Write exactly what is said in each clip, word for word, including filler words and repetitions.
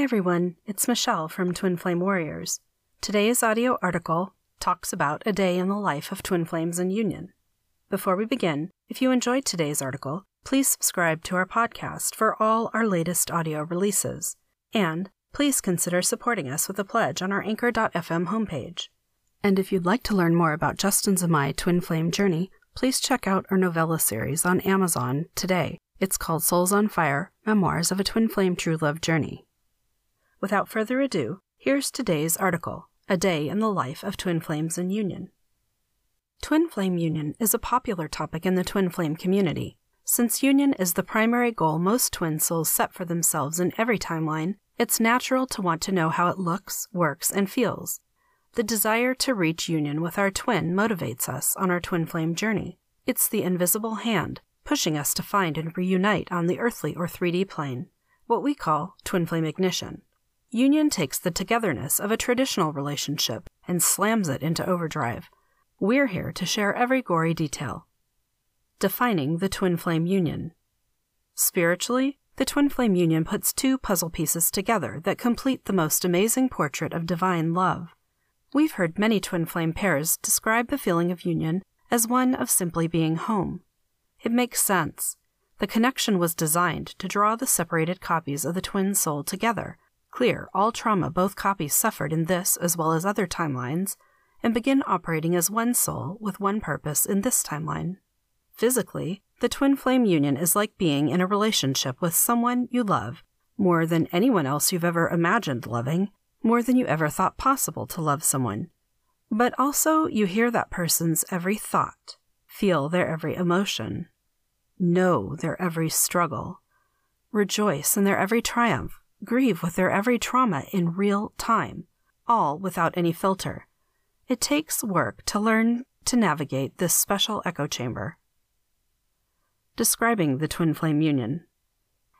Hi everyone, it's Michelle from Twin Flame Warriors. Today's audio article talks about a day in the life of Twin Flames in Union. Before we begin, if you enjoyed today's article, please subscribe to our podcast for all our latest audio releases. And please consider supporting us with a pledge on our anchor dot f m homepage. And if you'd like to learn more about Justin's and my Twin Flame journey, please check out our novella series on Amazon today. It's called Souls on Fire, Memoirs of a Twin Flame True Love Journey. Without further ado, here's today's article, A Day in the Life of Twin Flames in Union. Twin Flame Union is a popular topic in the Twin Flame community. Since union is the primary goal most twin souls set for themselves in every timeline, it's natural to want to know how it looks, works, and feels. The desire to reach union with our twin motivates us on our twin flame journey. It's the invisible hand, pushing us to find and reunite on the earthly or three D plane, what we call twin flame ignition. Union takes the togetherness of a traditional relationship and slams it into overdrive. We're here to share every gory detail. Defining the twin flame union. Spiritually, the twin flame union puts two puzzle pieces together that complete the most amazing portrait of divine love. We've heard many twin flame pairs describe the feeling of union as one of simply being home. It makes sense. The connection was designed to draw the separated copies of the twin soul together, clear all trauma both copies suffered in this as well as other timelines, and begin operating as one soul with one purpose in this timeline. Physically, the twin flame union is like being in a relationship with someone you love, more than anyone else you've ever imagined loving, more than you ever thought possible to love someone. But also, you hear that person's every thought, feel their every emotion, know their every struggle, rejoice in their every triumph, grieve with their every trauma in real time, all without any filter. It takes work to learn to navigate this special echo chamber. Describing the Twin Flame Union.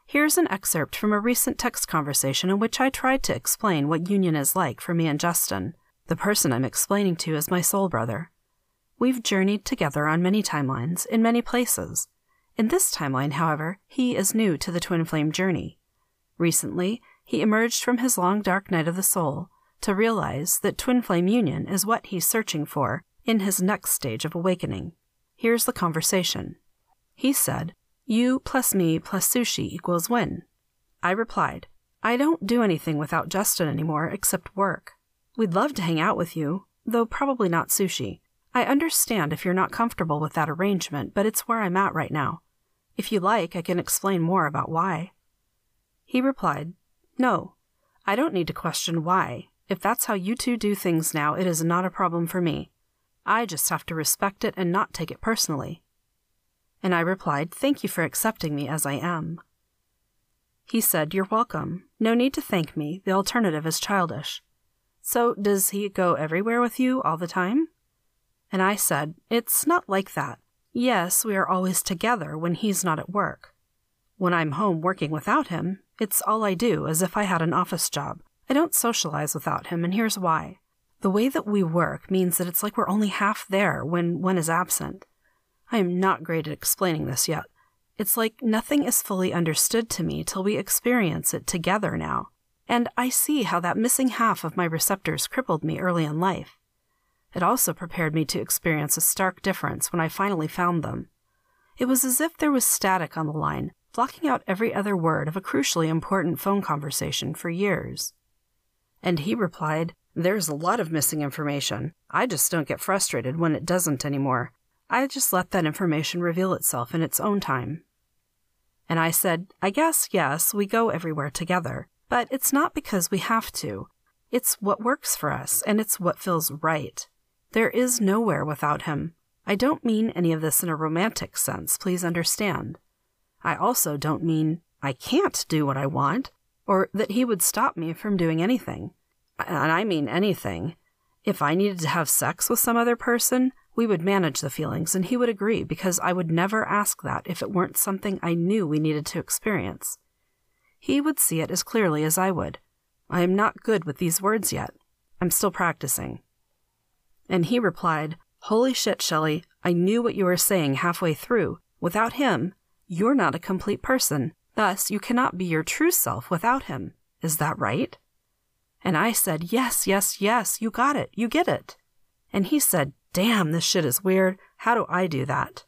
Here's an excerpt from a recent text conversation in which I tried to explain what union is like for me and Justin. The person I'm explaining to is my soul brother. We've journeyed together on many timelines, in many places. In this timeline, however, he is new to the Twin Flame journey. Recently, he emerged from his long dark night of the soul to realize that twin flame union is what he's searching for in his next stage of awakening. Here's the conversation. He said, "You plus me plus sushi equals win." I replied, "I don't do anything without Justin anymore except work. We'd love to hang out with you, though probably not sushi. I understand if you're not comfortable with that arrangement, but it's where I'm at right now. If you like, I can explain more about why." He replied, "No, I don't need to question why. If that's how you two do things now, it is not a problem for me. I just have to respect it and not take it personally." And I replied, "Thank you for accepting me as I am." He said, "You're welcome. No need to thank me. The alternative is childish." "So does he go everywhere with you all the time?" And I said, "It's not like that. Yes, we are always together when he's not at work. When I'm home working without him, it's all I do, as if I had an office job. I don't socialize without him, and here's why. The way that we work means that it's like we're only half there when one is absent. I am not great at explaining this yet. It's like nothing is fully understood to me till we experience it together now, and I see how that missing half of my receptors crippled me early in life. It also prepared me to experience a stark difference when I finally found them. It was as if there was static on the line, blocking out every other word of a crucially important phone conversation for years." And he replied, "There's a lot of missing information. I just don't get frustrated when it doesn't anymore. I just let that information reveal itself in its own time." And I said, "I guess, yes, we go everywhere together, but it's not because we have to. It's what works for us, and it's what feels right. There is nowhere without him. I don't mean any of this in a romantic sense, please understand. I also don't mean I can't do what I want, or that he would stop me from doing anything. And I mean anything. If I needed to have sex with some other person, we would manage the feelings, and he would agree, because I would never ask that if it weren't something I knew we needed to experience. He would see it as clearly as I would. I am not good with these words yet. I'm still practicing." And he replied, "Holy shit, Shelley, I knew what you were saying halfway through. Without him, you're not a complete person. Thus, you cannot be your true self without him. Is that right? And I said, yes, yes, yes, you got it, you get it. And he said, damn, this shit is weird. How do I do that?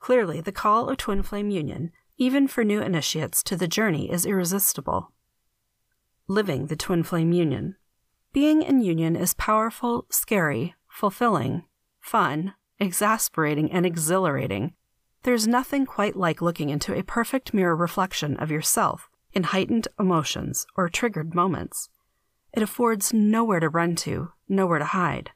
Clearly, the call of Twin Flame Union, even for new initiates to the journey, is irresistible. Living the Twin Flame Union. Being in union is powerful, scary, fulfilling, fun, exasperating, and exhilarating. There's nothing quite like looking into a perfect mirror reflection of yourself in heightened emotions or triggered moments. It affords nowhere to run to, nowhere to hide.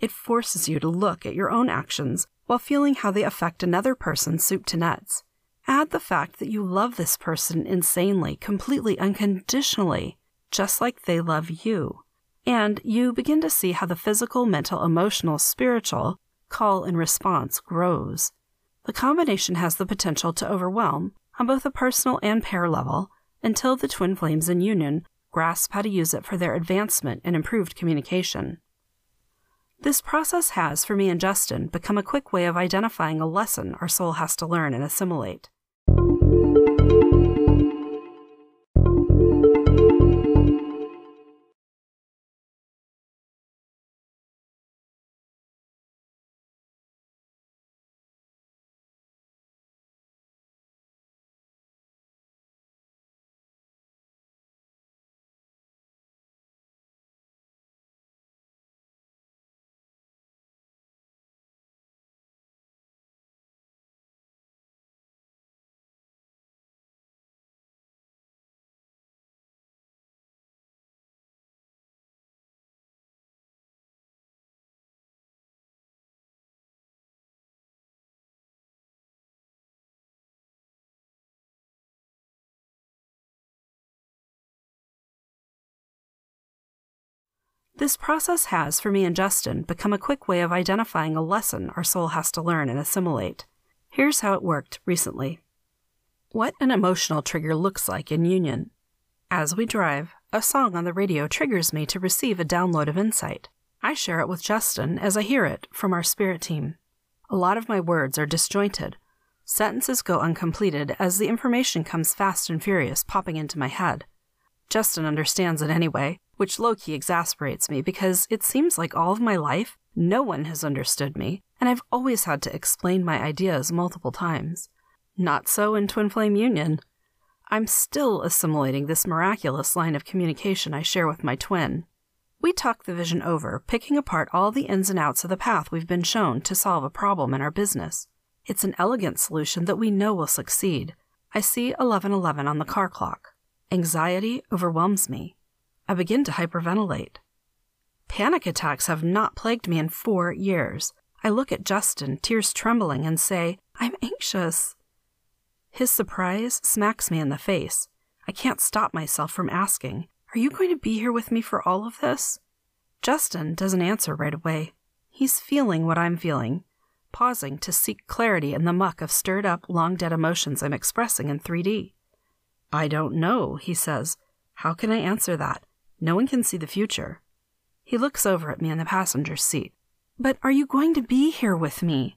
It forces you to look at your own actions while feeling how they affect another person's soup to nuts. Add the fact that you love this person insanely, completely, unconditionally, just like they love you. And you begin to see how the physical, mental, emotional, spiritual call and response grows. The combination has the potential to overwhelm on both a personal and pair level until the twin flames in union grasp how to use it for their advancement and improved communication. This process has, for me and Justin, become a quick way of identifying a lesson our soul has to learn and assimilate. This process has, for me and Justin, become a quick way of identifying a lesson our soul has to learn and assimilate. Here's how it worked recently. What an emotional trigger looks like in union. As we drive, a song on the radio triggers me to receive a download of insight. I share it with Justin as I hear it from our spirit team. A lot of my words are disjointed. Sentences go uncompleted as the information comes fast and furious, popping into my head. Justin understands it anyway, which low-key exasperates me because it seems like all of my life, no one has understood me, and I've always had to explain my ideas multiple times. Not so in Twin Flame Union. I'm still assimilating this miraculous line of communication I share with my twin. We talk the vision over, picking apart all the ins and outs of the path we've been shown to solve a problem in our business. It's an elegant solution that we know will succeed. I see eleven eleven on the car clock. Anxiety overwhelms me. I begin to hyperventilate. Panic attacks have not plagued me in four years. I look at Justin, tears trembling, and say, I'm anxious. His surprise smacks me in the face. I can't stop myself from asking, are you going to be here with me for all of this? Justin doesn't answer right away. He's feeling what I'm feeling, pausing to seek clarity in the muck of stirred up, long-dead emotions I'm expressing in three D. I don't know, he says. How can I answer that? No one can see the future. He looks over at me in the passenger seat. But are you going to be here with me?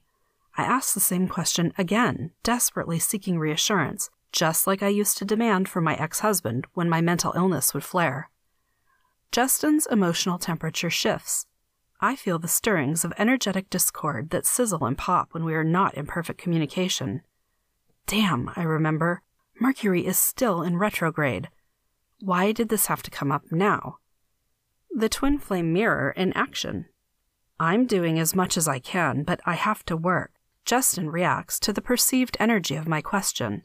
I ask the same question again, desperately seeking reassurance, just like I used to demand from my ex-husband when my mental illness would flare. Justin's emotional temperature shifts. I feel the stirrings of energetic discord that sizzle and pop when we are not in perfect communication. Damn, I remember. Mercury is still in retrograde. Why did this have to come up now? The twin flame mirror in action. I'm doing as much as I can, but I have to work. Justin reacts to the perceived energy of my question.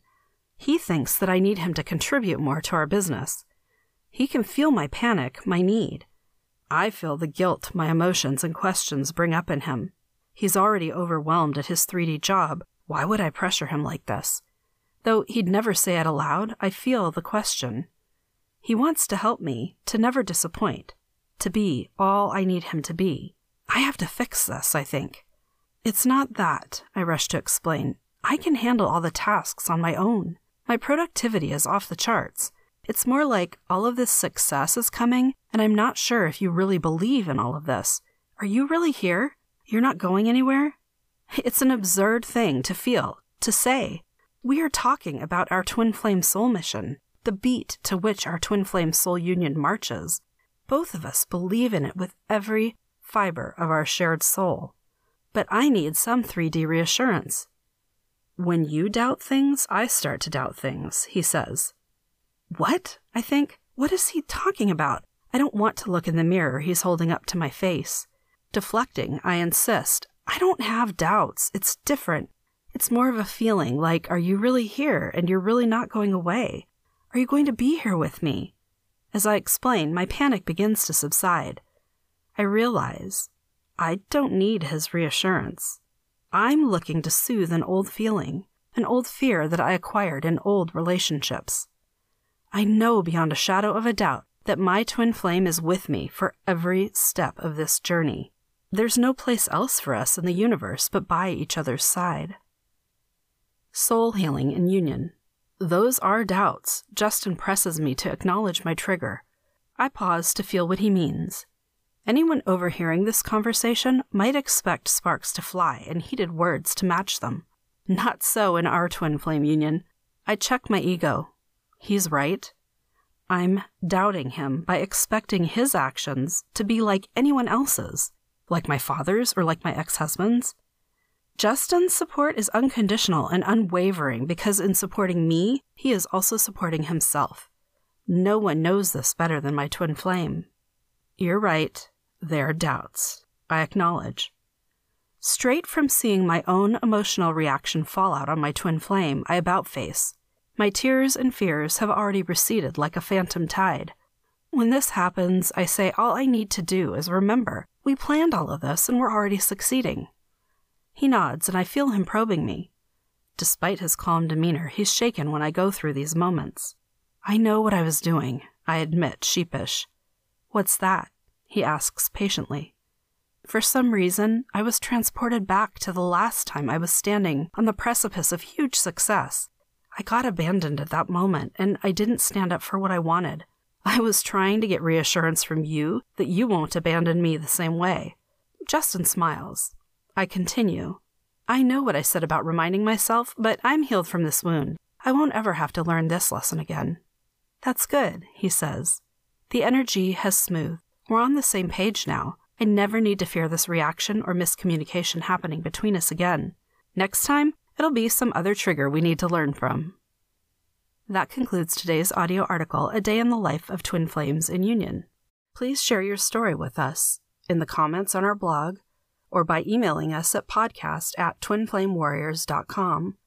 He thinks that I need him to contribute more to our business. He can feel my panic, my need. I feel the guilt my emotions and questions bring up in him. He's already overwhelmed at his three D job. Why would I pressure him like this? Though he'd never say it aloud, I feel the question. He wants to help me, to never disappoint, to be all I need him to be. I have to fix this, I think. It's not that, I rush to explain. I can handle all the tasks on my own. My productivity is off the charts. It's more like all of this success is coming, and I'm not sure if you really believe in all of this. Are you really here? You're not going anywhere? It's an absurd thing to feel, to say. We are talking about our twin flame soul mission. the beat to which our twin flame soul union marches, both of us believe in it with every fiber of our shared soul. But I need some three D reassurance. When you doubt things, I start to doubt things, he says. What? I think. What is he talking about? I don't want to look in the mirror he's holding up to my face. Deflecting, I insist. I don't have doubts. It's different. It's more of a feeling like, are you really here and you're really not going away? Are you going to be here with me? As I explain, my panic begins to subside. I realize I don't need his reassurance. I'm looking to soothe an old feeling, an old fear that I acquired in old relationships. I know beyond a shadow of a doubt that my twin flame is with me for every step of this journey. There's no place else for us in the universe but by each other's side. Soul healing and union. Those are doubts. Justin presses me to acknowledge my trigger. I pause to feel what he means. Anyone overhearing this conversation might expect sparks to fly and heated words to match them. Not so in our twin flame union. I check my ego. He's right. I'm doubting him by expecting his actions to be like anyone else's, like my father's or like my ex-husband's. Justin's support is unconditional and unwavering because in supporting me, he is also supporting himself. No one knows this better than my twin flame. You're right, there are doubts, I acknowledge. Straight from seeing my own emotional reaction fallout on my twin flame, I about face. My tears and fears have already receded like a phantom tide. When this happens, I say all I need to do is remember, we planned all of this and we're already succeeding. He nods and I feel him probing me. Despite his calm demeanor, he's shaken when I go through these moments. I know what I was doing, I admit, sheepish. What's that? He asks patiently. For some reason, I was transported back to the last time I was standing on the precipice of huge success. I got abandoned at that moment, and I didn't stand up for what I wanted. I was trying to get reassurance from you that you won't abandon me the same way. Justin smiles. I continue. I know what I said about reminding myself, but I'm healed from this wound. I won't ever have to learn this lesson again. That's good, he says. The energy has smoothed. We're on the same page now. I never need to fear this reaction or miscommunication happening between us again. Next time, it'll be some other trigger we need to learn from. That concludes today's audio article, A Day in the Life of Twin Flames in Union. Please share your story with us in the comments on our blog or by emailing us at podcast at twinflamewarriors.com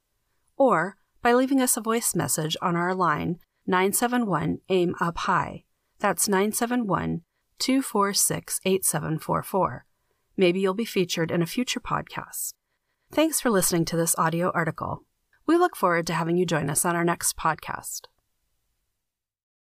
or by leaving us a voice message on our line nine seven one A I M U P H I. That's nine seven one, two four six, eight seven four four. Maybe you'll be featured in a future podcast. Thanks for listening to this audio article. We look forward to having you join us on our next podcast.